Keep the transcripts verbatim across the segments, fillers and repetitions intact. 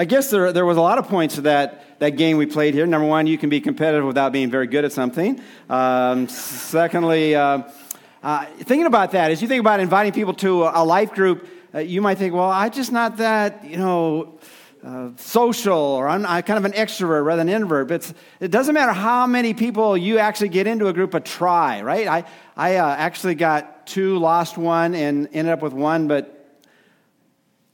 I guess there there was a lot of points to that, that game we played here. Number one, you can be competitive without being very good at something. Um, secondly, uh, uh, thinking about that, as you think about inviting people to a, a life group, uh, you might think, well, I'm just not that, you know, uh, social, or I'm, I'm kind of an extrovert rather than an introvert. But it's, it doesn't matter how many people you actually get into a group, but try, right? I, I uh, actually got two, lost one, and ended up with one, but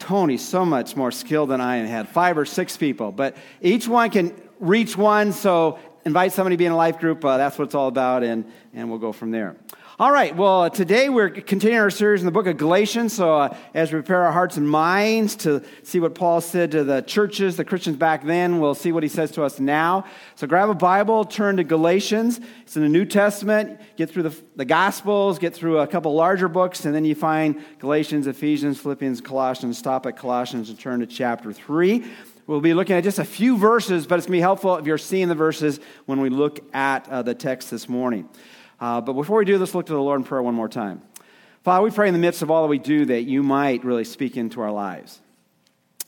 Tony's so much more skilled than I, and had five or six people. But each one can reach one, so invite somebody to be in a life group. Uh, that's what it's all about, and, and we'll go from there. All right, well, today we're continuing our series in the book of Galatians. So uh, as we prepare our hearts and minds to see what Paul said to the churches, the Christians back then, we'll see what he says to us now. So grab a Bible, turn to Galatians. It's in the New Testament. Get through the, the Gospels, get through a couple larger books, and then you find Galatians, Ephesians, Philippians, Colossians. Stop at Colossians and turn to chapter three. We'll be looking at just a few verses, but it's going to be helpful if you're seeing the verses when we look at uh, the text this morning. Uh, but before we do, let's look to the Lord in prayer one more time. Father, we pray in the midst of all that we do that you might really speak into our lives.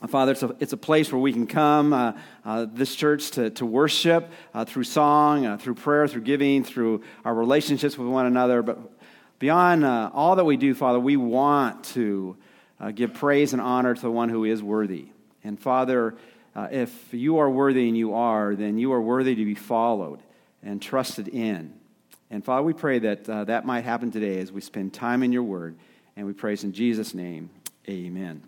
Uh, Father, it's a, it's a place where we can come, uh, uh, this church, to, to worship uh, through song, uh, through prayer, through giving, through our relationships with one another. But beyond uh, all that we do, Father, we want to uh, give praise and honor to the one who is worthy. And Father, uh, if you are worthy, and you are, then you are worthy to be followed and trusted in. And Father, we pray that uh, that might happen today as we spend time in your word, and we praise in Jesus' name, amen.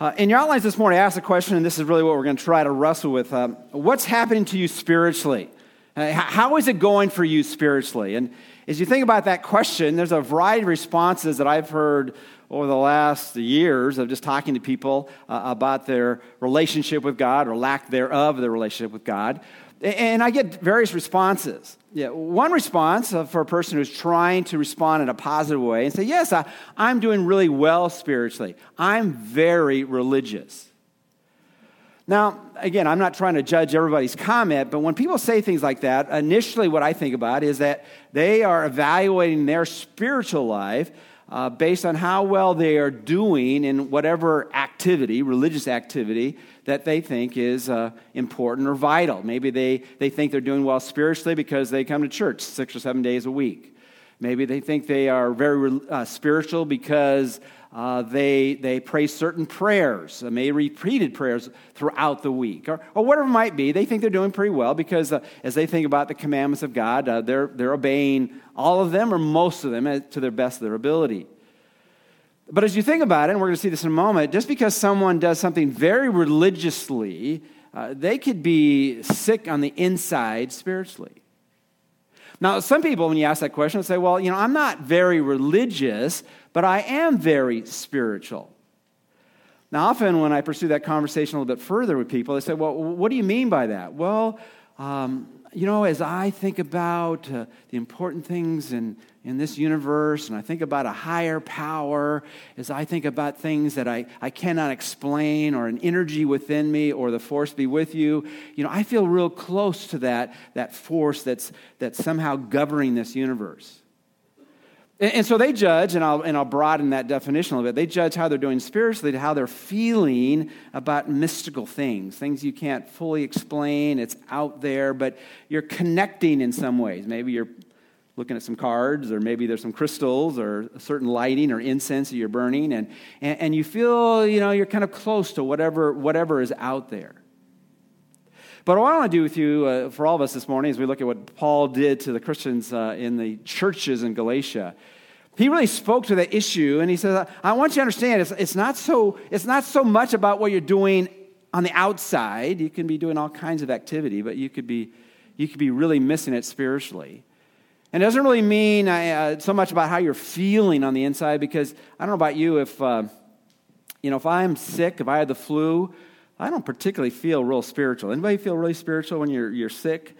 Uh, in your outlines this morning, I asked a question, and this is really what we're going to try to wrestle with. Um, what's happening to you spiritually? Uh, how is it going for you spiritually? And as you think about that question, there's a variety of responses that I've heard over the last years of just talking to people uh, about their relationship with God, or lack thereof, their relationship with God. And I get various responses. Yeah, one response for a person who's trying to respond in a positive way and say, yes, I, I'm doing really well spiritually. I'm very religious. Now, again, I'm not trying to judge everybody's comment, but when people say things like that, initially what I think about is that they are evaluating their spiritual life uh, based on how well they are doing in whatever activity, religious activity, that they think is uh, important or vital. Maybe they, they think they're doing well spiritually because they come to church six or seven days a week. Maybe they think they are very uh, spiritual because uh, they they pray certain prayers, uh, maybe repeated prayers throughout the week, or, or whatever it might be. They think they're doing pretty well because uh, as they think about the commandments of God, uh, they're they're obeying all of them or most of them to their best of their ability. But as you think about it, and we're going to see this in a moment, just because someone does something very religiously, uh, they could be sick on the inside spiritually. Now, some people, when you ask that question, say, well, you know, I'm not very religious, but I am very spiritual. Now, often when I pursue that conversation a little bit further with people, they say, well, what do you mean by that? Well, um, you know, as I think about uh, the important things in in this universe, and I think about a higher power, as I think about things that I, I cannot explain, or an energy within me, or the force be with you, you know, I feel real close to that, that force that's that's somehow governing this universe. And, and so they judge, and I'll, and I'll broaden that definition a little bit, they judge how they're doing spiritually to how they're feeling about mystical things, things you can't fully explain, it's out there, but you're connecting in some ways. Maybe you're looking at some cards, or maybe there's some crystals, or a certain lighting or incense that you're burning, and, and, and you feel, you know, you're kind of close to whatever whatever is out there. But what I want to do with you, uh, for all of us this morning, is we look at what Paul did to the Christians uh, in the churches in Galatia. He really spoke to that issue, and he says, I want you to understand, it's, it's not so it's not so much about what you're doing on the outside. You can be doing all kinds of activity, but you could be you could be really missing it spiritually. And it doesn't really mean uh, so much about how you're feeling on the inside, because I don't know about you, if uh, you know, if I'm sick, if I had the flu, I don't particularly feel real spiritual. Anybody feel really spiritual when you're you're sick?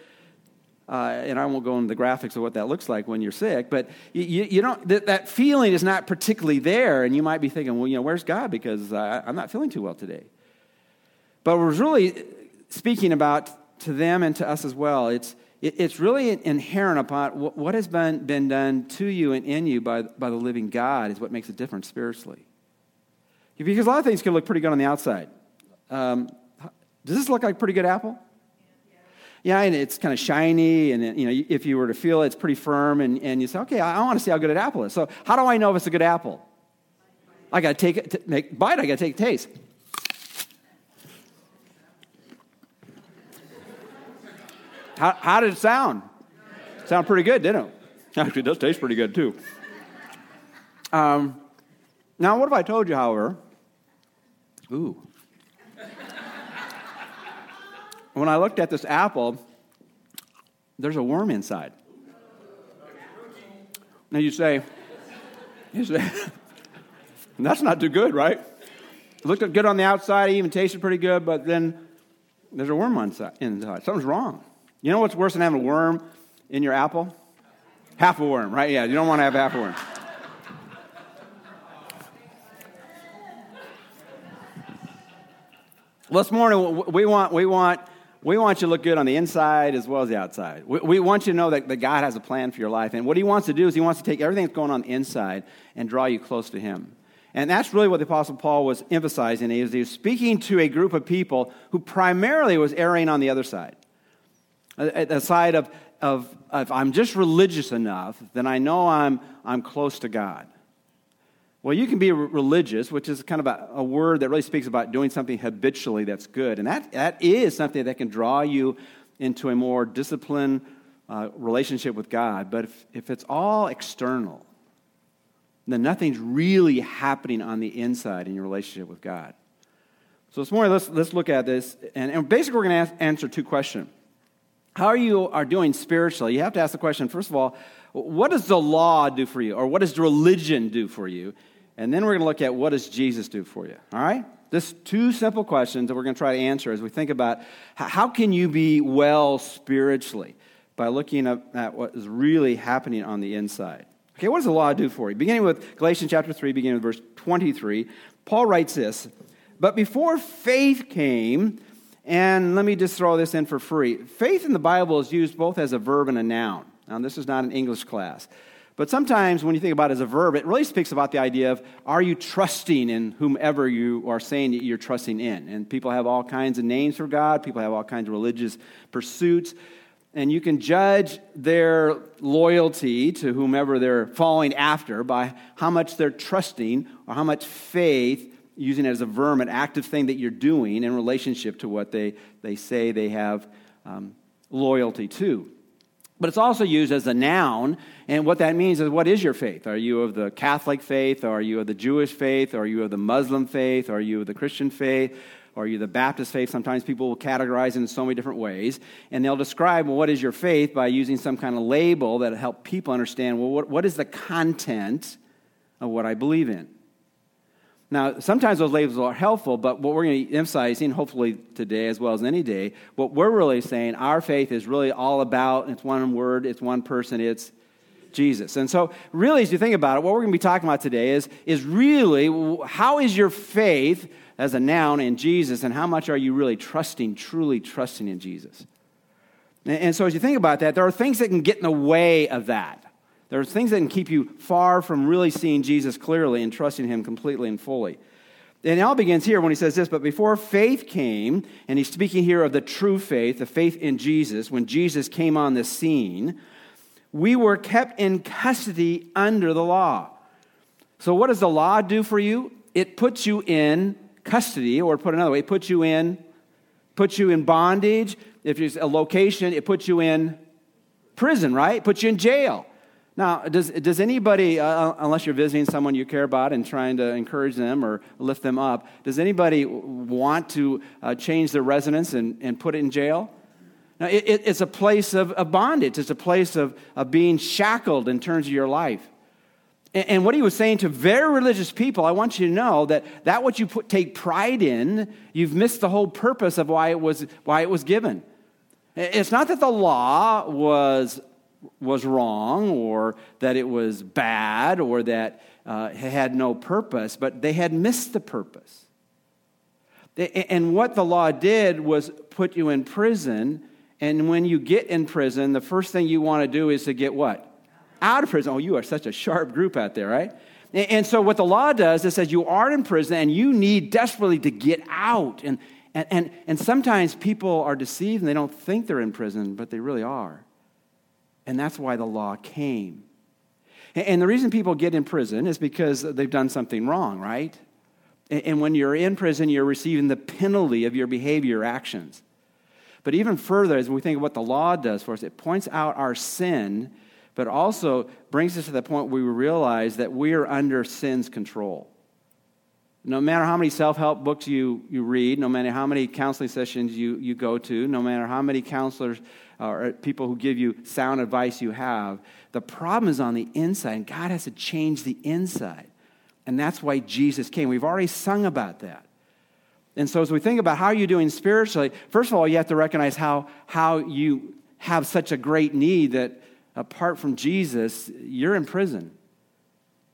Uh, and I won't go into the graphics of what that looks like when you're sick, but you, you don't. Th- that feeling is not particularly there, and you might be thinking, well, you know, where's God? Because I, I'm not feeling too well today. But we're really speaking about to them and to us as well. It's It's really inherent upon what has been, been done to you and in you by, by the living God is what makes a difference spiritually. Because a lot of things can look pretty good on the outside. Um, does this look like a pretty good apple? Yeah, and it's kind of shiny, and you know, if you were to feel it, it's pretty firm, and, and you say, okay, I want to see how good an apple is. So how do I know if it's a good apple? I got to take it, t- make bite, I got to take a taste. How, how did it sound? Sound pretty good, didn't it? Actually, it does taste pretty good, too. Um, now, what if I told you, however, ooh, when I looked at this apple, there's a worm inside. Now you say, you say, that's not too good, right? It looked good on the outside, it even tasted pretty good, but then there's a worm inside. Something's wrong. You know what's worse than having a worm in your apple? Half a worm, right? Yeah, you don't want to have half a worm. Well, this morning, we want, we want... We want you to look good on the inside as well as the outside. We, we want you to know that, that God has a plan for your life. And what he wants to do is he wants to take everything that's going on, on the inside and draw you close to him. And that's really what the Apostle Paul was emphasizing. He was, he was speaking to a group of people who primarily was erring on the other side. The side of, of, of I'm just religious enough, then I know I'm, I'm close to God. Well, you can be religious, which is kind of a, a word that really speaks about doing something habitually that's good. And that, that is something that can draw you into a more disciplined uh, relationship with God. But if, if it's all external, then nothing's really happening on the inside in your relationship with God. So this morning, let's, let's look at this. And, and basically, we're going to answer two questions. How you are doing spiritually, you have to ask the question, first of all, what does the law do for you? Or what does religion do for you? And then we're going to look at what does Jesus do for you, all right? Just two simple questions that we're going to try to answer as we think about how can you be well spiritually by looking at what is really happening on the inside. Okay, what does the law do for you? Beginning with Galatians chapter three, beginning with verse twenty-three, Paul writes this, but before faith came, and let me just throw this in for free, faith in the Bible is used both as a verb and a noun. Now, this is not an English class. But sometimes when you think about it as a verb, it really speaks about the idea of, are you trusting in whomever you are saying that you're trusting in? And people have all kinds of names for God. People have all kinds of religious pursuits. And you can judge their loyalty to whomever they're following after by how much they're trusting or how much faith, using it as a verb, an active thing that you're doing in relationship to what they, they say they have um, loyalty to. But it's also used as a noun, and what that means is, what is your faith? Are you of the Catholic faith? Are you of the Jewish faith? Are you of the Muslim faith? Are you of the Christian faith? Are you the Baptist faith? Sometimes people will categorize it in so many different ways, and they'll describe, well, what is your faith by using some kind of label that will help people understand, well, what, what is the content of what I believe in? Now, sometimes those labels are helpful, but what we're going to be emphasizing, hopefully today as well as any day, what we're really saying, our faith is really all about, it's one word, it's one person, it's Jesus. And so really, as you think about it, what we're going to be talking about today is, is really, how is your faith as a noun in Jesus, and how much are you really trusting, truly trusting in Jesus? And, and so as you think about that, there are things that can get in the way of that. There are things that can keep you far from really seeing Jesus clearly and trusting him completely and fully. And it all begins here when he says this, but before faith came, and he's speaking here of the true faith, the faith in Jesus, when Jesus came on the scene, we were kept in custody under the law. So what does the law do for you? It puts you in custody, or put another way, it puts you in, puts you in bondage. If it's a location, it puts you in prison, right? It puts you in jail. Now, does does anybody, uh, unless you're visiting someone you care about and trying to encourage them or lift them up, does anybody want to uh, change their residence and, and put it in jail? Now, it, it, it's a place of, of bondage. It's a place of, of being shackled in terms of your life. And, and what he was saying to very religious people, I want you to know that that what you put, take pride in, you've missed the whole purpose of why it was why it was given. It's not that the law was... was wrong, or that it was bad, or that uh, it had no purpose, but they had missed the purpose. They, and what the law did was put you in prison, and when you get in prison, the first thing you want to do is to get what? Out of prison. Oh, you are such a sharp group out there, right? And so what the law does, it says you are in prison and you need desperately to get out. And and and, and sometimes people are deceived and they don't think they're in prison, but they really are. And that's why the law came. And the reason people get in prison is because they've done something wrong, right? And when you're in prison, you're receiving the penalty of your behavior, actions. But even further, as we think of what the law does for us, it points out our sin, but also brings us to the point where we realize that we are under sin's control. No matter how many self-help books you, you read, no matter how many counseling sessions you, you go to, no matter how many counselors or people who give you sound advice you have, the problem is on the inside, and God has to change the inside. And that's why Jesus came. We've already sung about that. And so as we think about how you're doing spiritually, first of all, you have to recognize how, how you have such a great need that apart from Jesus, you're in prison.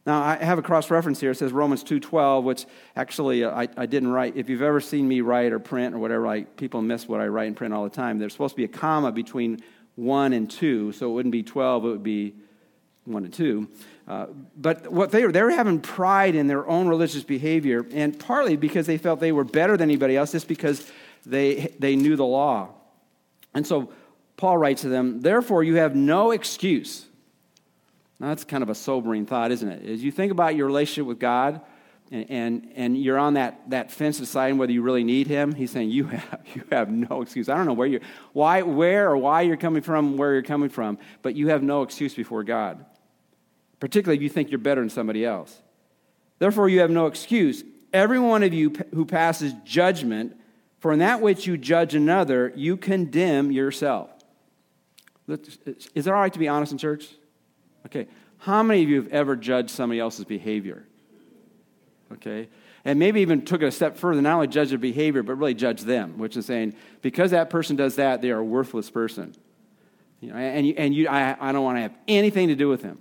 Now, I have a cross-reference here. It says Romans two twelve, which actually I, I didn't write. If you've ever seen me write or print or whatever, I, people miss what I write and print all the time. There's supposed to be a comma between one and two, so it wouldn't be twelve, it would be one and two. Uh, but what they were, they were having pride in their own religious behavior, and partly because they felt they were better than anybody else, just because they they knew the law. And so Paul writes to them, therefore you have no excuse. Now, that's kind of a sobering thought, isn't it? As you think about your relationship with God, and and, and you're on that, that fence deciding whether you really need him, he's saying you have you have no excuse. I don't know where you're, why, where or why you're coming from, where you're coming from, but you have no excuse before God, particularly if you think you're better than somebody else. Therefore, you have no excuse. Every one of you who passes judgment, for in that which you judge another, you condemn yourself. Is it all right to be honest in church? Okay, how many of you have ever judged somebody else's behavior? Okay, and maybe even took it a step further, not only judge their behavior, but really judge them, which is saying, because that person does that, they are a worthless person. You know, and you, and you, I, I don't want to have anything to do with them.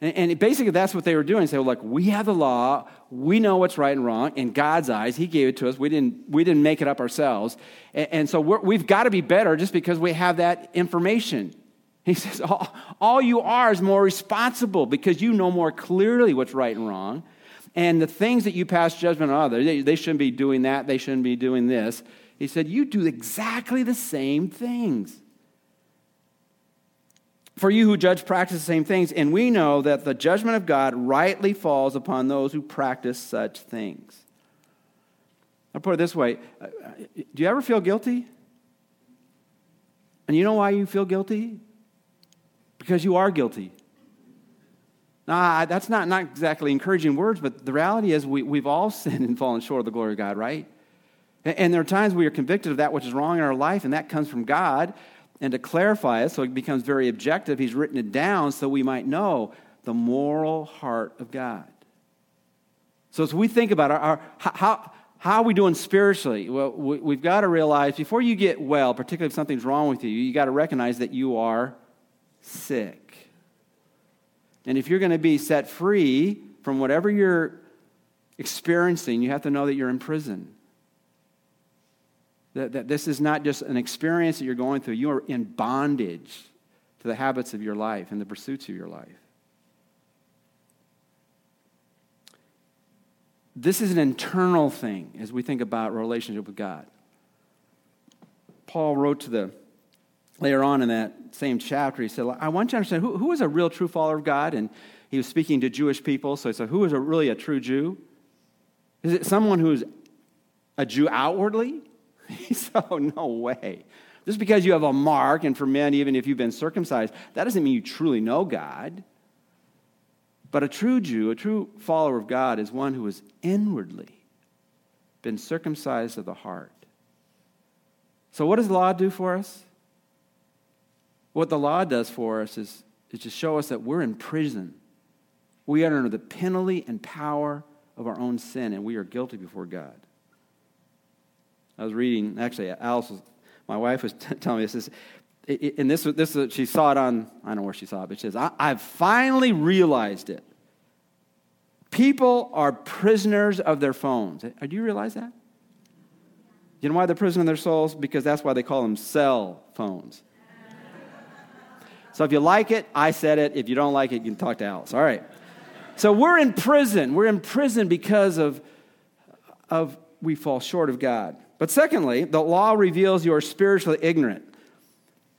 And, and basically, that's what they were doing. They were like, we have the law, we know what's right and wrong. In God's eyes, he gave it to us. We didn't, we didn't make it up ourselves. And, and so we're, we've got to be better just because we have that information. He says, all, all you are is more responsible because you know more clearly what's right and wrong. And the things that you pass judgment on others, they, they shouldn't be doing that, they shouldn't be doing this. He said, you do exactly the same things. For you who judge practice the same things, and we know that the judgment of God rightly falls upon those who practice such things. I'll put it this way. Do you ever feel guilty? And you know why you feel guilty? Because you are guilty. Nah, that's not, not exactly encouraging words, but the reality is we, we've all sinned and fallen short of the glory of God, right? And, and there are times we are convicted of that which is wrong in our life, and that comes from God. And to clarify it so it becomes very objective, he's written it down so we might know the moral heart of God. So as we think about our, our how, how are we doing spiritually, well, we, we've got to realize before you get well, particularly if something's wrong with you, you got to recognize that you are sick. And if you're going to be set free from whatever you're experiencing, you have to know that you're in prison. That, that this is not just an experience that you're going through. You are in bondage to the habits of your life and the pursuits of your life. This is an internal thing as we think about relationship with God. Paul wrote to the Later on in that same chapter, he said, I want you to understand who, who is a real true follower of God? And he was speaking to Jewish people, so he said, who is a, really a true Jew? Is it someone who is a Jew outwardly? He said, oh, no way. Just because you have a mark, and for men, even if you've been circumcised, that doesn't mean you truly know God. But a true Jew, a true follower of God is one who has inwardly been circumcised of the heart. So what does the law do for us? What the law does for us is, is to show us that we're in prison. We are under the penalty and power of our own sin, and we are guilty before God. I was reading, actually, Alice, was, my wife was t- telling me this, this, and this, this she saw it on, I don't know where she saw it, but she says, I, I've finally realized it. People are prisoners of their phones. Do you realize that? You know why they're prisoners of their souls? Because that's why they call them cell phones. So if you like it, I said it. If you don't like it, you can talk to Alice. All right. So we're in prison. We're in prison because of, of we fall short of God. But secondly, the law reveals you are spiritually ignorant.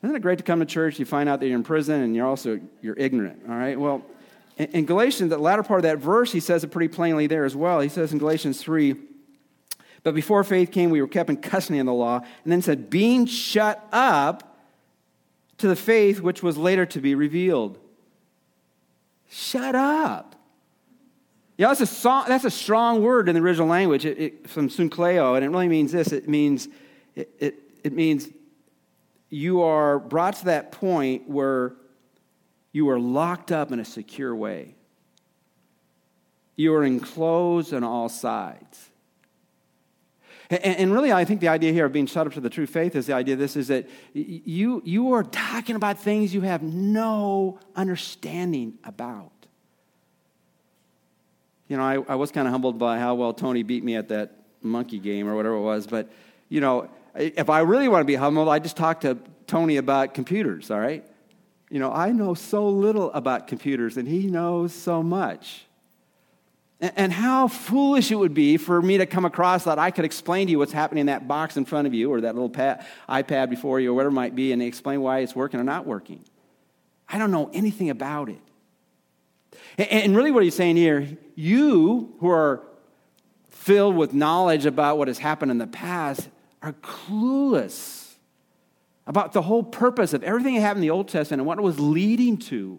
Isn't it great to come to church, you find out that you're in prison, and you're also, you're ignorant, all right? Well, in, in Galatians, the latter part of that verse, he says it pretty plainly there as well. He says in Galatians three, but before faith came, we were kept in custody of the law, and then said, being shut up to the faith which was later to be revealed. Shut up. Yeah, that's a, song, that's a strong word in the original language, it, it, from sunkleo, and it really means this. It means, it, it, it means you are brought to that point where you are locked up in a secure way. You are enclosed on all sides. And really, I think the idea here of being shut up to the true faith is the idea this is that you, you are talking about things you have no understanding about. You know, I, I was kind of humbled by how well Tony beat me at that monkey game or whatever it was. But, you know, if I really want to be humbled, I just talk to Tony about computers, all right? You know, I know so little about computers, and he knows so much. And how foolish it would be for me to come across that I could explain to you what's happening in that box in front of you or that little pad, iPad before you or whatever it might be and explain why it's working or not working. I don't know anything about it. And really what he's saying here, you who are filled with knowledge about what has happened in the past are clueless about the whole purpose of everything that happened in the Old Testament and what it was leading to.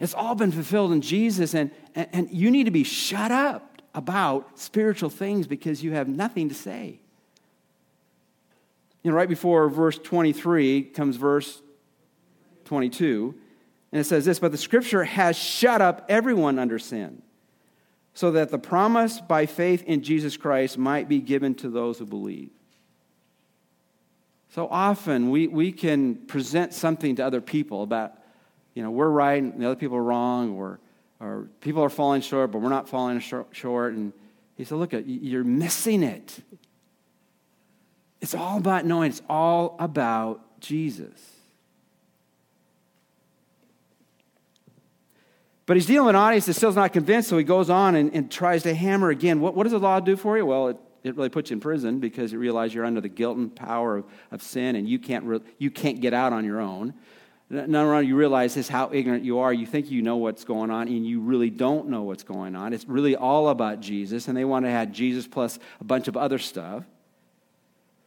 It's all been fulfilled in Jesus, and, and, and you need to be shut up about spiritual things because you have nothing to say. You know, right before verse twenty-three comes verse twenty-two, and it says this, but the Scripture has shut up everyone under sin, so that the promise by faith in Jesus Christ might be given to those who believe. So often we, we can present something to other people about, you know, we're right and the other people are wrong, or or people are falling short, but we're not falling short. And he said, look, you're missing it. It's all about knowing. It's all about Jesus. But he's dealing with an audience that still's not convinced, so he goes on and, and tries to hammer again. What, what does the law do for you? Well, it, it really puts you in prison because you realize you're under the guilt and power of, of sin, and you can't re- you can't get out on your own. Not only you realize this, how ignorant you are. You think you know what's going on, and you really don't know what's going on. It's really all about Jesus, and they want to add Jesus plus a bunch of other stuff.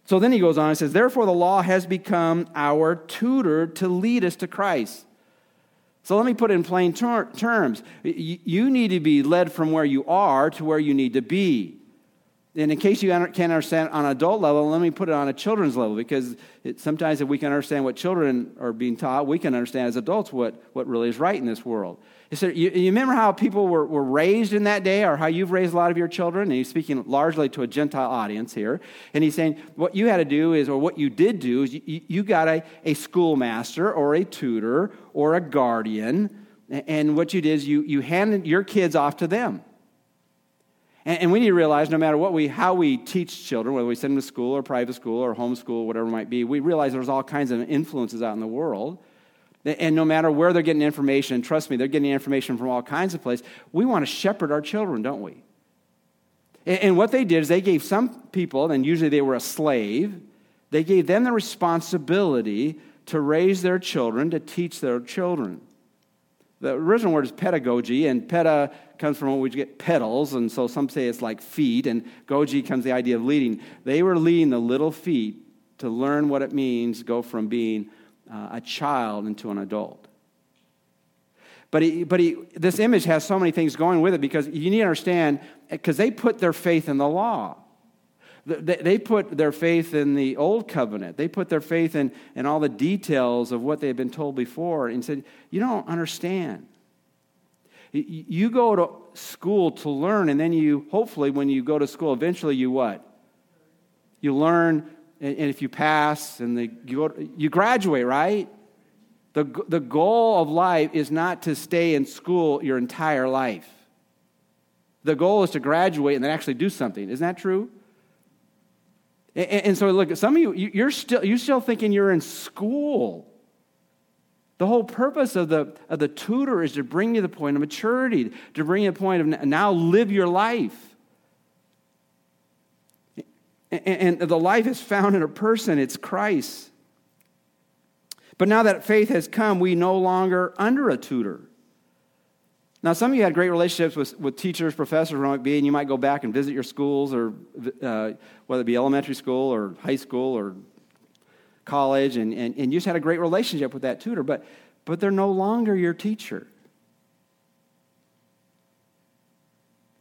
So then he goes on and says, therefore the law has become our tutor to lead us to Christ. So let me put it in plain ter- terms. You need to be led from where you are to where you need to be. And in case you can't understand on an adult level, let me put it on a children's level, because it, sometimes if we can understand what children are being taught, we can understand as adults what, what really is right in this world. So you, you remember how people were, were raised in that day, or how you've raised a lot of your children? And he's speaking largely to a Gentile audience here. And he's saying what you had to do is, or what you did do is you, you got a, a schoolmaster or a tutor or a guardian. And what you did is you, you handed your kids off to them. And we need to realize no matter what we, how we teach children, whether we send them to school or private school or homeschool, whatever it might be, we realize there's all kinds of influences out in the world. And no matter where they're getting information, trust me, they're getting information from all kinds of places. We want to shepherd our children, don't we? And what they did is they gave some people, and usually they were a slave, they gave them the responsibility to raise their children, to teach their children. The original word is pedagogy, and peda comes from when we get pedals, and so some say it's like feet, and goji comes the idea of leading. They were leading the little feet to learn what it means to go from being uh, a child into an adult. But he, but he, this image has so many things going with it, because you need to understand, because they put their faith in the law. They put their faith in the old covenant. They put their faith in, in all the details of what they've been told before and said, you don't understand. You go to school to learn, and then you, hopefully, when you go to school, eventually you what? You learn, and if you pass, and the, you, go, you graduate, right? The, the goal of life is not to stay in school your entire life. The goal is to graduate and then actually do something. Isn't that true? And so, look, some of you, you're still, you're still thinking you're in school. The whole purpose of the, of the tutor is to bring you to the point of maturity, to bring you to the point of now live your life. And, and the life is found in a person, it's Christ. But now that faith has come, we no longer under a tutor. Now, some of you had great relationships with, with teachers, professors, whatever it might be, and you might go back and visit your schools, or uh, whether it be elementary school or high school or college, and, and, and you just had a great relationship with that tutor, but, but they're no longer your teacher.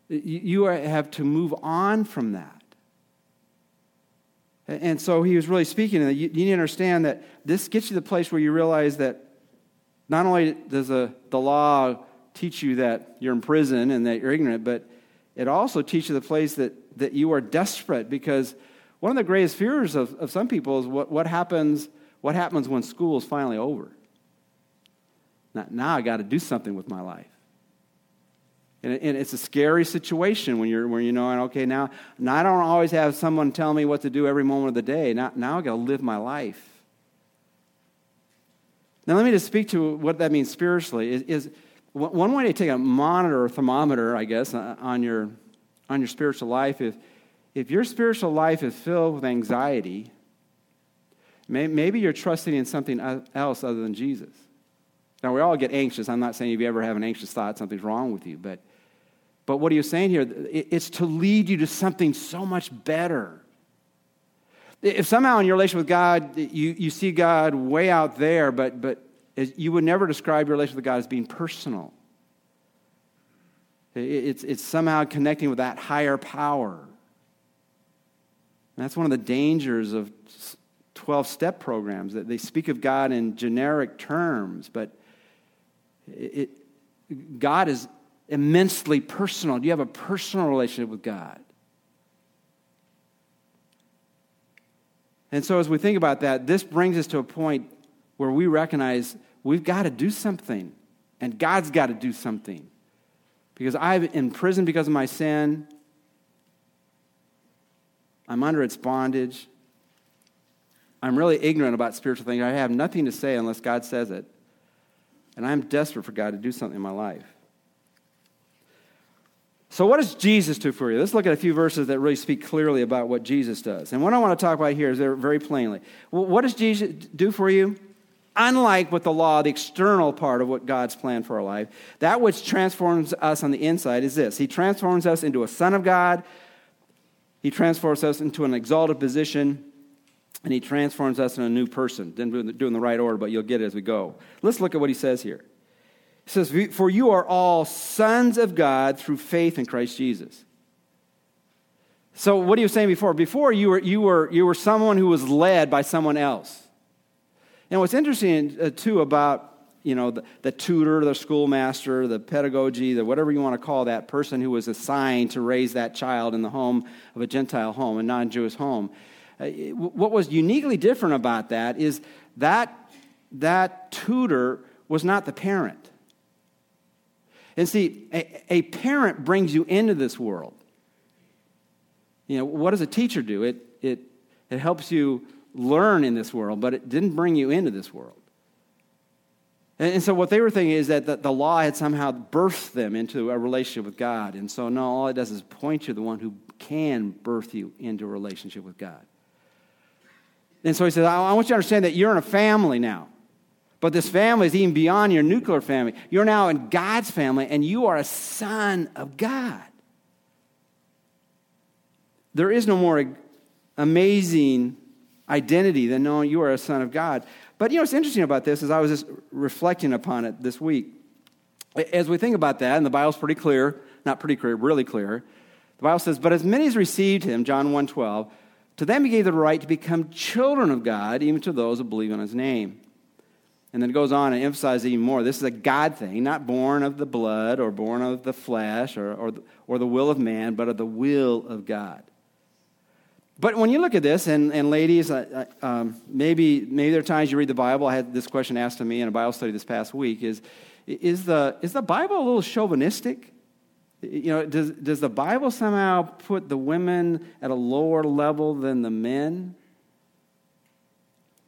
You, you are, have to move on from that. And so he was really speaking, and you, you need to understand that this gets you to the place where you realize that not only does the, the law teach you that you're in prison and that you're ignorant, but it also teaches the place that, that you are desperate, because one of the greatest fears of, of some people is what, what happens what happens when school is finally over. Now, now I got to do something with my life. And, it, and it's a scary situation when you're when you know, okay, now, now I don't always have someone tell me what to do every moment of the day. Now, now I got to live my life. Now let me just speak to what that means spiritually is, is one way to take a monitor or thermometer, I guess, on your on your spiritual life. If if your spiritual life is filled with anxiety, may, maybe you're trusting in something else other than Jesus. Now, we all get anxious. I'm not saying if you ever have an anxious thought, something's wrong with you. But, but what are you saying here? It's to lead you to something so much better. If somehow in your relationship with God, you, you see God way out there, but but you would never describe your relationship with God as being personal. It's, it's somehow connecting with that higher power. And that's one of the dangers of twelve-step programs, that they speak of God in generic terms, but it, God is immensely personal. Do you have a personal relationship with God? And so as we think about that, this brings us to a point where we recognize we've got to do something, and God's got to do something. Because I'm in prison because of my sin. I'm under its bondage. I'm really ignorant about spiritual things. I have nothing to say unless God says it. And I'm desperate for God to do something in my life. So what does Jesus do for you? Let's look at a few verses that really speak clearly about what Jesus does. And what I want to talk about here is very plainly. What does Jesus do for you? Unlike what the law, the external part of what God's plan for our life, that which transforms us on the inside is this. He transforms us into a son of God. He transforms us into an exalted position. And he transforms us into a new person. Didn't do it in the right order, but you'll get it as we go. Let's look at what he says here. He says, for you are all sons of God through faith in Christ Jesus. So what he was saying before? Before, you were, you were, you were someone who was led by someone else. And what's interesting, uh, too, about, you know, the, the tutor, the schoolmaster, the pedagogy, the whatever you want to call that person who was assigned to raise that child in the home of a Gentile home, a non-Jewish home, uh, what was uniquely different about that is that that tutor was not the parent. And see, a, a parent brings you into this world. You know, what does a teacher do? It it it helps you learn in this world, but it didn't bring you into this world. And, and so what they were thinking is that the, the law had somehow birthed them into a relationship with God. And so no, all it does is point you to the one who can birth you into a relationship with God. And so he says, I, I want you to understand that you're in a family now. But this family is even beyond your nuclear family. You're now in God's family, and you are a son of God. There is no more amazing identity than knowing you are a son of God. But you know what's interesting about this is I was just reflecting upon it this week. As we think about that, and the Bible's pretty clear, not pretty clear, really clear. The Bible says, but as many as received him, John one twelve, to them he gave the right to become children of God, even to those who believe in his name. And then it goes on and emphasizes even more. This is a God thing, not born of the blood or born of the flesh or or the, or the will of man, but of the will of God. But when you look at this, and, and ladies, I, I, um, maybe maybe there are times you read the Bible. I had this question asked to me in a Bible study this past week: Is is the is the Bible a little chauvinistic? You know, does does the Bible somehow put the women at a lower level than the men?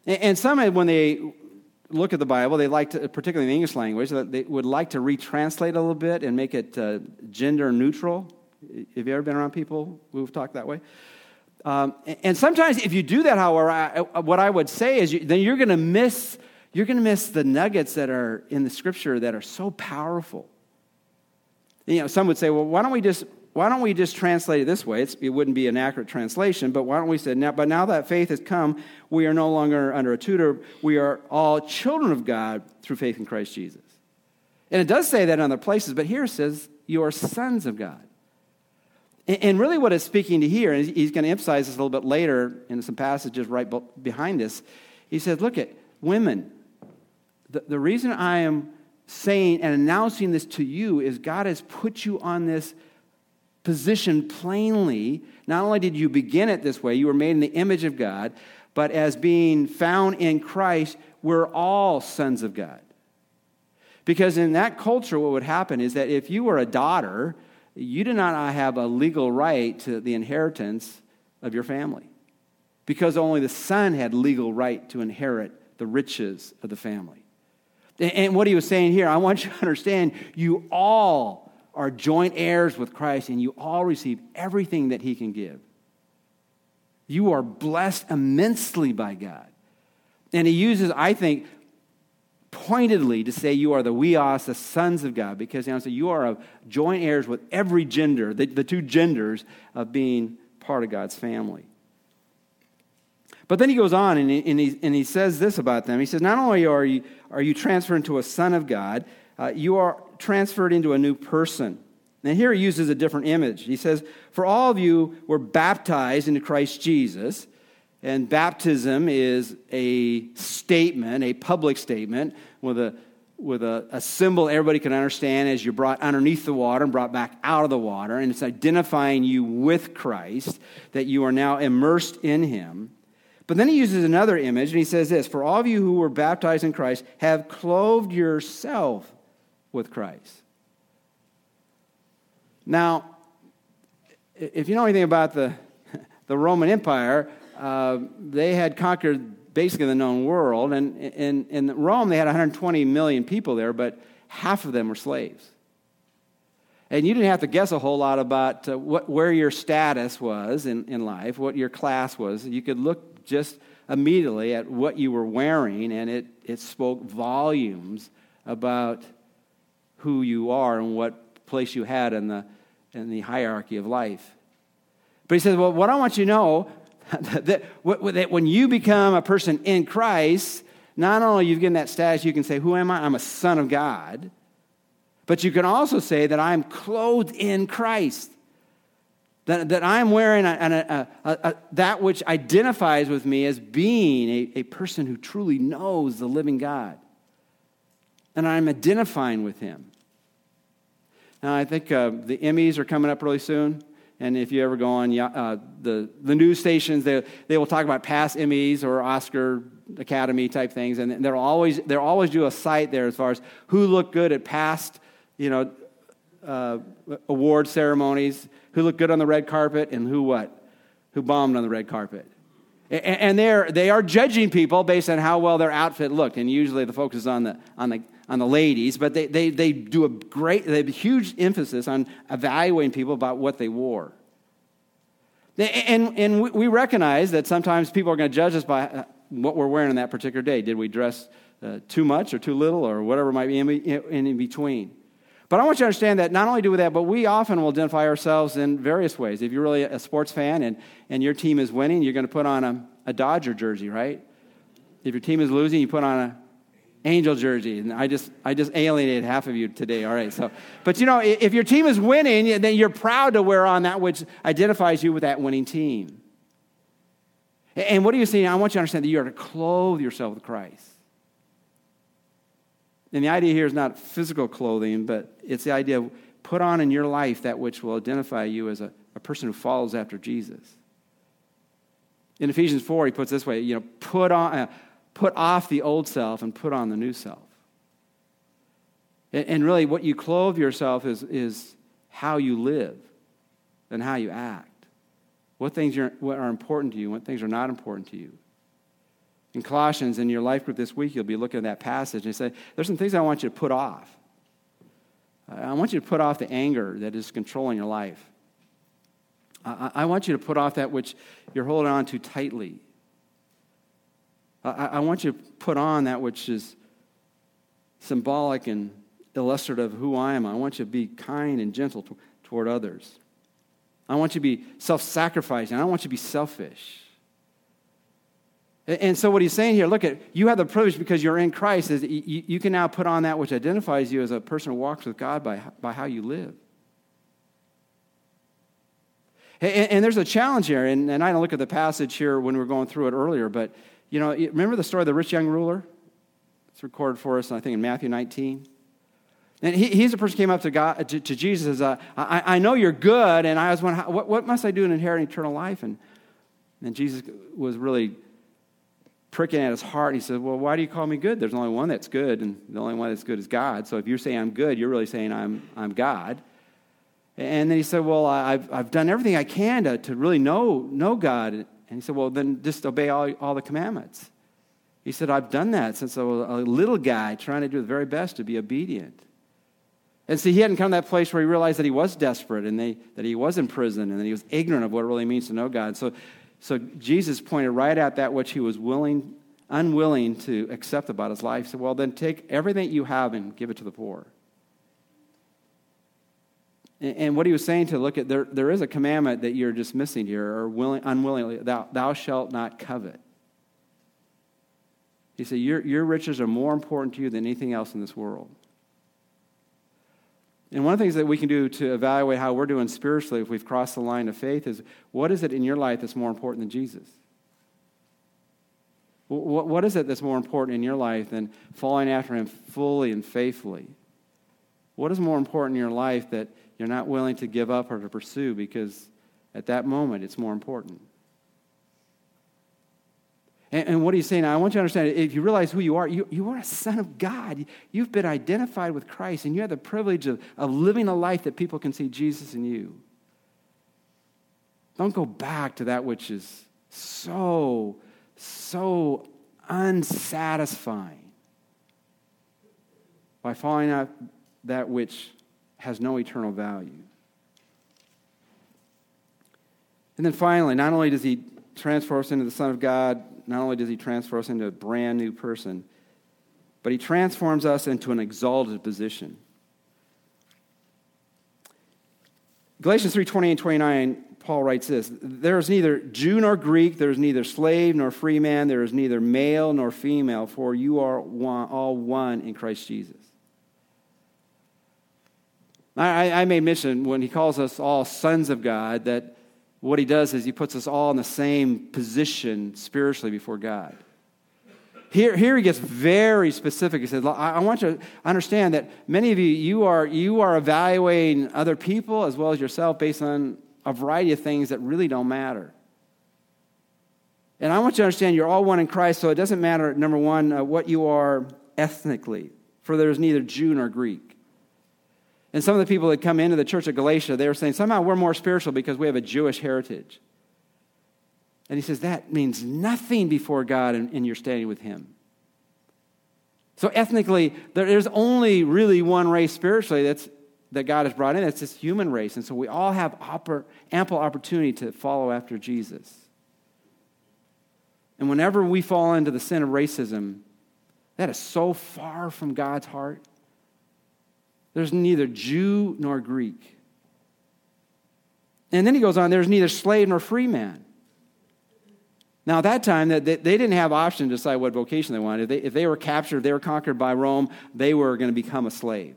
And, and some, when they look at the Bible, they like to, particularly in the English language, that they would like to retranslate a little bit and make it uh, gender neutral. Have you ever been around people who've talked that way? Um, and sometimes, if you do that, however, I, what I would say is, you, then you're going to miss you're going to miss the nuggets that are in the Scripture that are so powerful. You know, some would say, well, why don't we just why don't we just translate it this way? It's, it wouldn't be an accurate translation, but why don't we say, now, but now that faith has come, we are no longer under a tutor. We are all children of God through faith in Christ Jesus. And it does say that in other places, but here it says, you are sons of God. And really what it's speaking to here, and he's going to emphasize this a little bit later in some passages right behind this, he says, look at women. The, the reason I am saying and announcing this to you is God has put you on this position plainly. Not only did you begin it this way, you were made in the image of God, but as being found in Christ, we're all sons of God. Because in that culture, what would happen is that if you were a daughter, you do not have a legal right to the inheritance of your family, because only the son had legal right to inherit the riches of the family. And what he was saying here, I want you to understand, you all are joint heirs with Christ, and you all receive everything that he can give. You are blessed immensely by God. And he uses, I think, pointedly to say you are the weos, the sons of God, because you know, so you are of joint heirs with every gender, the, the two genders of being part of God's family. But then he goes on and he, and he, and he says this about them. He says, not only are you, are you transferred into a son of God, uh, you are transferred into a new person. And here he uses a different image. He says, for all of you were baptized into Christ Jesus. And baptism is a statement, a public statement, with a with a, a symbol everybody can understand as you're brought underneath the water and brought back out of the water. And it's identifying you with Christ, that you are now immersed in him. But then he uses another image, and he says this, for all of you who were baptized in Christ have clothed yourself with Christ. Now, if you know anything about the, the Roman Empire, Uh, they had conquered basically the known world, and in Rome they had one hundred twenty million people there, but half of them were slaves. And you didn't have to guess a whole lot about uh, what, where your status was in, in life, what your class was. You could look just immediately at what you were wearing, and it, it spoke volumes about who you are and what place you had in the in the hierarchy of life. But he says, well, what I want you to know, that when you become a person in Christ, not only you've given that status, you can say, who am I? I'm a son of God. But you can also say that I'm clothed in Christ, that, that I'm wearing a, a, a, a, that which identifies with me as being a, a person who truly knows the living God. And I'm identifying with him. Now, I think uh, the Emmys are coming up really soon. And if you ever go on uh, the the news stations, they they will talk about past Emmys or Oscar Academy type things, and they'll always they'll always do a site there as far as who looked good at past, you know, uh, award ceremonies, who looked good on the red carpet, and who what, who bombed on the red carpet, and, and they're they are judging people based on how well their outfit looked, and usually the focus is on the on the. on the ladies, but they, they, they do a great, they have a huge emphasis on evaluating people about what they wore. And, and we recognize that sometimes people are going to judge us by what we're wearing on that particular day. Did we dress uh, too much or too little or whatever might be in, in, in between? But I want you to understand that not only do we that, but we often will identify ourselves in various ways. If you're really a sports fan and, and your team is winning, you're going to put on a, a Dodger jersey, right? If your team is losing, you put on a Angel jersey, and I just I just alienated half of you today. All right, so but you know, if your team is winning, then you're proud to wear on that which identifies you with that winning team. And what are you saying? I want you to understand that you are to clothe yourself with Christ. And the idea here is not physical clothing, but it's the idea of put on in your life that which will identify you as a, a person who follows after Jesus. In Ephesians four, he puts it this way: you know, put on. Uh, Put off the old self and put on the new self. And really, what you clothe yourself is, is how you live and how you act. What things are, what are important to you, what things are not important to you. in Colossians, in your life group this week, you'll be looking at that passage and say, there's some things I want you to put off. I want you to put off the anger that is controlling your life. I, I want you to put off that which you're holding on to tightly. I, I want you to put on that which is symbolic and illustrative of who I am. I want you to be kind and gentle t- toward others. I want you to be self-sacrificing. I don't want you to be selfish. And so what he's saying here, look at, you have the privilege because you're in Christ, is you, you can now put on that which identifies you as a person who walks with God by, by how you live. And, and there's a challenge here, and, and I don't look at the passage here when we were going through it earlier, but, you know, remember the story of the rich young ruler? It's recorded for us, I think, in Matthew nineteen. And he, he's the person who came up to God, to, to Jesus and said, I, I know you're good, and I was wondering, how, what, what must I do to inherit eternal life? And, and Jesus was really pricking at his heart, and he said, well, why do you call me good? There's only one that's good, and the only one that's good is God. So if you're saying I'm good, you're really saying I'm I'm God. And then he said, well, I've I've done everything I can to, to really know know God. And he said, well, then just obey all, all the commandments. He said, I've done that since I was a little guy trying to do the very best to be obedient. And see, he hadn't come to that place where he realized that he was desperate and they, that he was in prison and that he was ignorant of what it really means to know God. So So Jesus pointed right at that which he was willing, unwilling to accept about his life. He said, well, then take everything you have and give it to the poor. And, and what he was saying to look at, there, there is a commandment that you're just missing here, or willing, unwillingly, thou, thou shalt not covet. He said, your, your riches are more important to you than anything else in this world. And one of the things that we can do to evaluate how we're doing spiritually if we've crossed the line of faith is, what is it in your life that's more important than Jesus? What, what is it that's more important in your life than following after him fully and faithfully? What is more important in your life that you're not willing to give up or to pursue because at that moment it's more important? And, and what he's saying, I want you to understand, if you realize who you are, you, you are a son of God. You've been identified with Christ, and you have the privilege of, of living a life that people can see Jesus in you. Don't go back to that which is so, so unsatisfying by following out that which has no eternal value. And then finally, not only does he transfer us into the Son of God, not only does he transfer us into a brand new person, but he transforms us into an exalted position. Galatians three twenty and twenty-nine, Paul writes this, there is neither Jew nor Greek, there is neither slave nor free man, there is neither male nor female, for you are one, all one in Christ Jesus. I, I may mention when he calls us all sons of God that what he does is he puts us all in the same position spiritually before God. Here, here he gets very specific. He says, I want you to understand that many of you, you are, you are evaluating other people as well as yourself based on a variety of things that really don't matter. And I want you to understand you're all one in Christ, so it doesn't matter, number one, uh, what you are ethnically, for there is neither Jew nor Greek. And some of the people that come into the church of Galatia, they were saying, somehow we're more spiritual because we have a Jewish heritage. And he says, that means nothing before God and, and you're standing with him. So ethnically, there's only really one race spiritually that's, that God has brought in. It's this human race. And so we all have oppor, ample opportunity to follow after Jesus. And whenever we fall into the sin of racism, that is so far from God's heart. There's neither Jew nor Greek. And then he goes on, there's neither slave nor free man. Now, at that time, they didn't have option to decide what vocation they wanted. If they were captured, they were conquered by Rome, they were going to become a slave.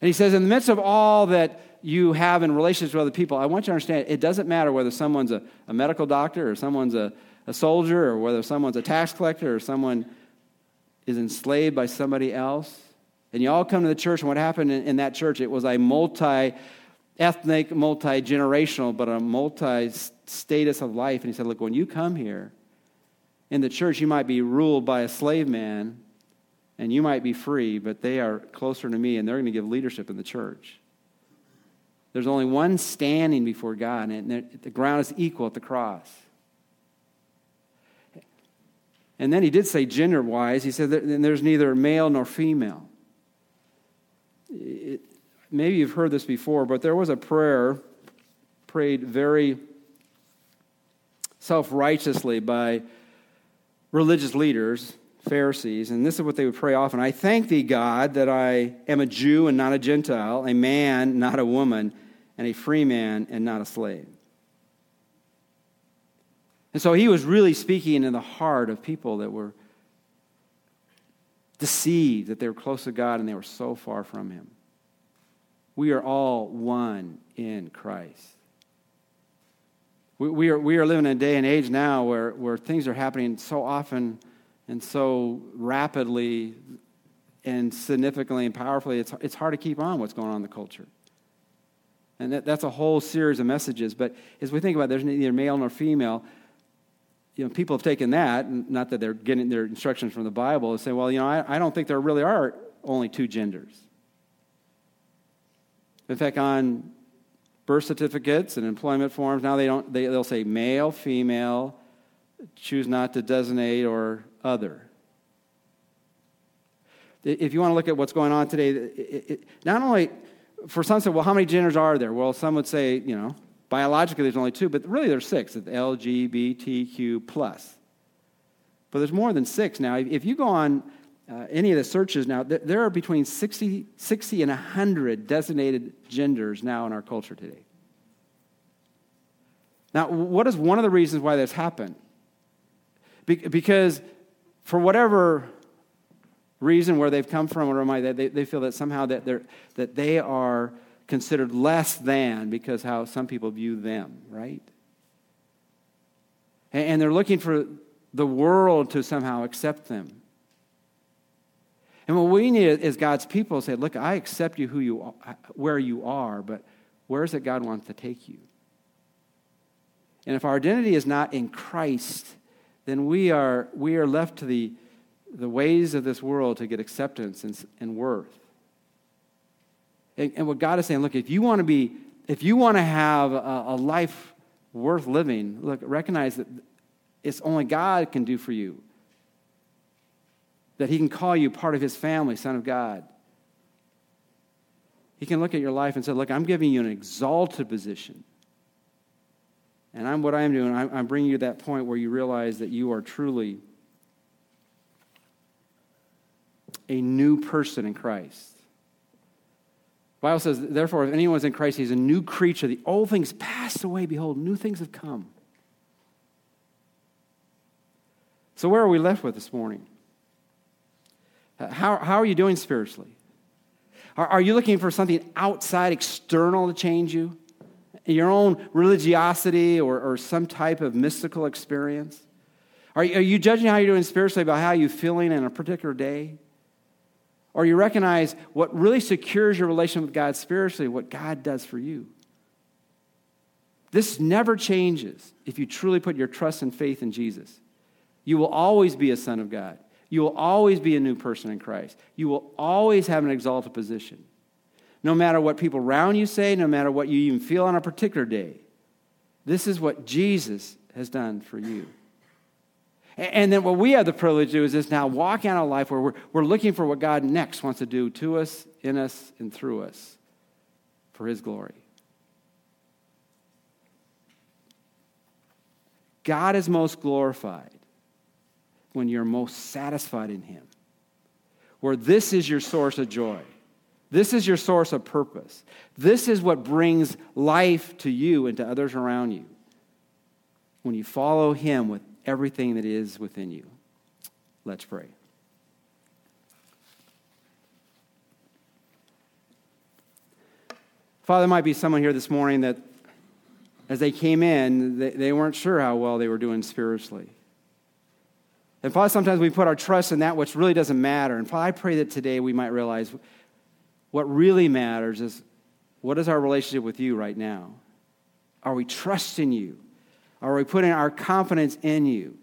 And he says, in the midst of all that you have in relationships with other people, I want you to understand, it doesn't matter whether someone's a, a medical doctor or someone's a, a soldier or whether someone's a tax collector or someone is enslaved by somebody else. And you all come to the church, and what happened in, in that church, it was a multi-ethnic, multi-generational, but a multi-status of life. And he said, look, when you come here in the church, you might be ruled by a slave man, and you might be free, but they are closer to me, and they're going to give leadership in the church. There's only one standing before God, and the ground is equal at the cross. And then he did say gender-wise. He said that there's neither male nor female. It, maybe you've heard this before, but there was a prayer prayed very self-righteously by religious leaders, Pharisees, and this is what they would pray often. I thank thee, God, that I am a Jew and not a Gentile, a man, not a woman, and a free man and not a slave. And so he was really speaking in the heart of people that were deceived, that they were close to God and they were so far from him. We are all one in Christ. We, we, are, we are living in a day and age now where, where things are happening so often and so rapidly and significantly and powerfully, it's, it's hard to keep on what's going on in the culture. And that, that's a whole series of messages. But as we think about it, there's neither male nor female. You know, people have taken that, not that they're getting their instructions from the Bible, and say, well, you know, I, I don't think there really are only two genders. In fact, on birth certificates and employment forms, now they don't, they, they'll say male, female, choose not to designate or other. If you want to look at what's going on today, it, it, not only, for some say, well, how many genders are there? Well, some would say, you know, biologically there's only two, but really there's six. It's L G B T Q plus. But there's more than six now. If you go on uh, any of the searches now, th- there are between sixty, sixty and one hundred designated genders now in our culture today. Now, what is one of the reasons why this happened? Because for whatever reason, where they've come from, or might they, they feel that somehow that they're that they are considered less than because how some people view them, right? And they're looking for the world to somehow accept them. And what we need is God's people say, "Look, I accept you who you are, where you are, but where is it God wants to take you?" And if our identity is not in Christ, then we are we are left to the, the ways of this world to get acceptance and, and worth. And, and what God is saying, look, if you want to be, if you want to have a, a life worth living, look, recognize that it's only God can do for you. That He can call you part of His family, Son of God. He can look at your life and say, look, I'm giving you an exalted position. And I'm what I'm doing, I'm bringing you to that point where you realize that you are truly a new person in Christ. The Bible says, therefore, if anyone's in Christ, he's a new creature. The old things passed away. Behold, new things have come. So where are we left with this morning? How, how are you doing spiritually? Are, are you looking for something outside, external to change you? Your own religiosity or, or some type of mystical experience? Are you, are you judging how you're doing spiritually by how you're feeling in a particular day? Or you recognize what really secures your relationship with God spiritually, what God does for you? This never changes if you truly put your trust and faith in Jesus. You will always be a son of God. You will always be a new person in Christ. You will always have an exalted position. No matter what people around you say, no matter what you even feel on a particular day, this is what Jesus has done for you. And then what we have the privilege to do is this now walk out of life where we're, we're looking for what God next wants to do to us, in us, and through us for His glory. God is most glorified when you're most satisfied in Him, where this is your source of joy. This is your source of purpose. This is what brings life to you and to others around you when you follow Him with everything that is within you. Let's pray. Father, there might be someone here this morning that as they came in, they, they weren't sure how well they were doing spiritually. And Father, sometimes we put our trust in that which really doesn't matter. And Father, I pray that today we might realize what really matters is, what is our relationship with you right now? Are we trusting you? Are we putting our confidence in you?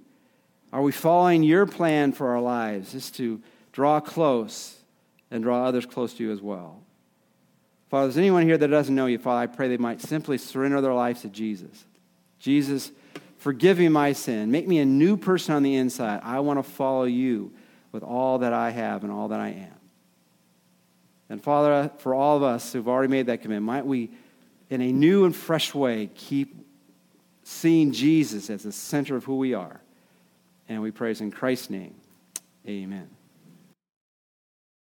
Are we following your plan for our lives, just to draw close and draw others close to you as well? Father, if there's anyone here that doesn't know you, Father, I pray they might simply surrender their lives to Jesus. Jesus, forgiving my sin. Make me a new person on the inside. I want to follow you with all that I have and all that I am. And Father, for all of us who've already made that commitment, might we, in a new and fresh way, keep seeing Jesus as the center of who we are. And we praise in Christ's name. Amen.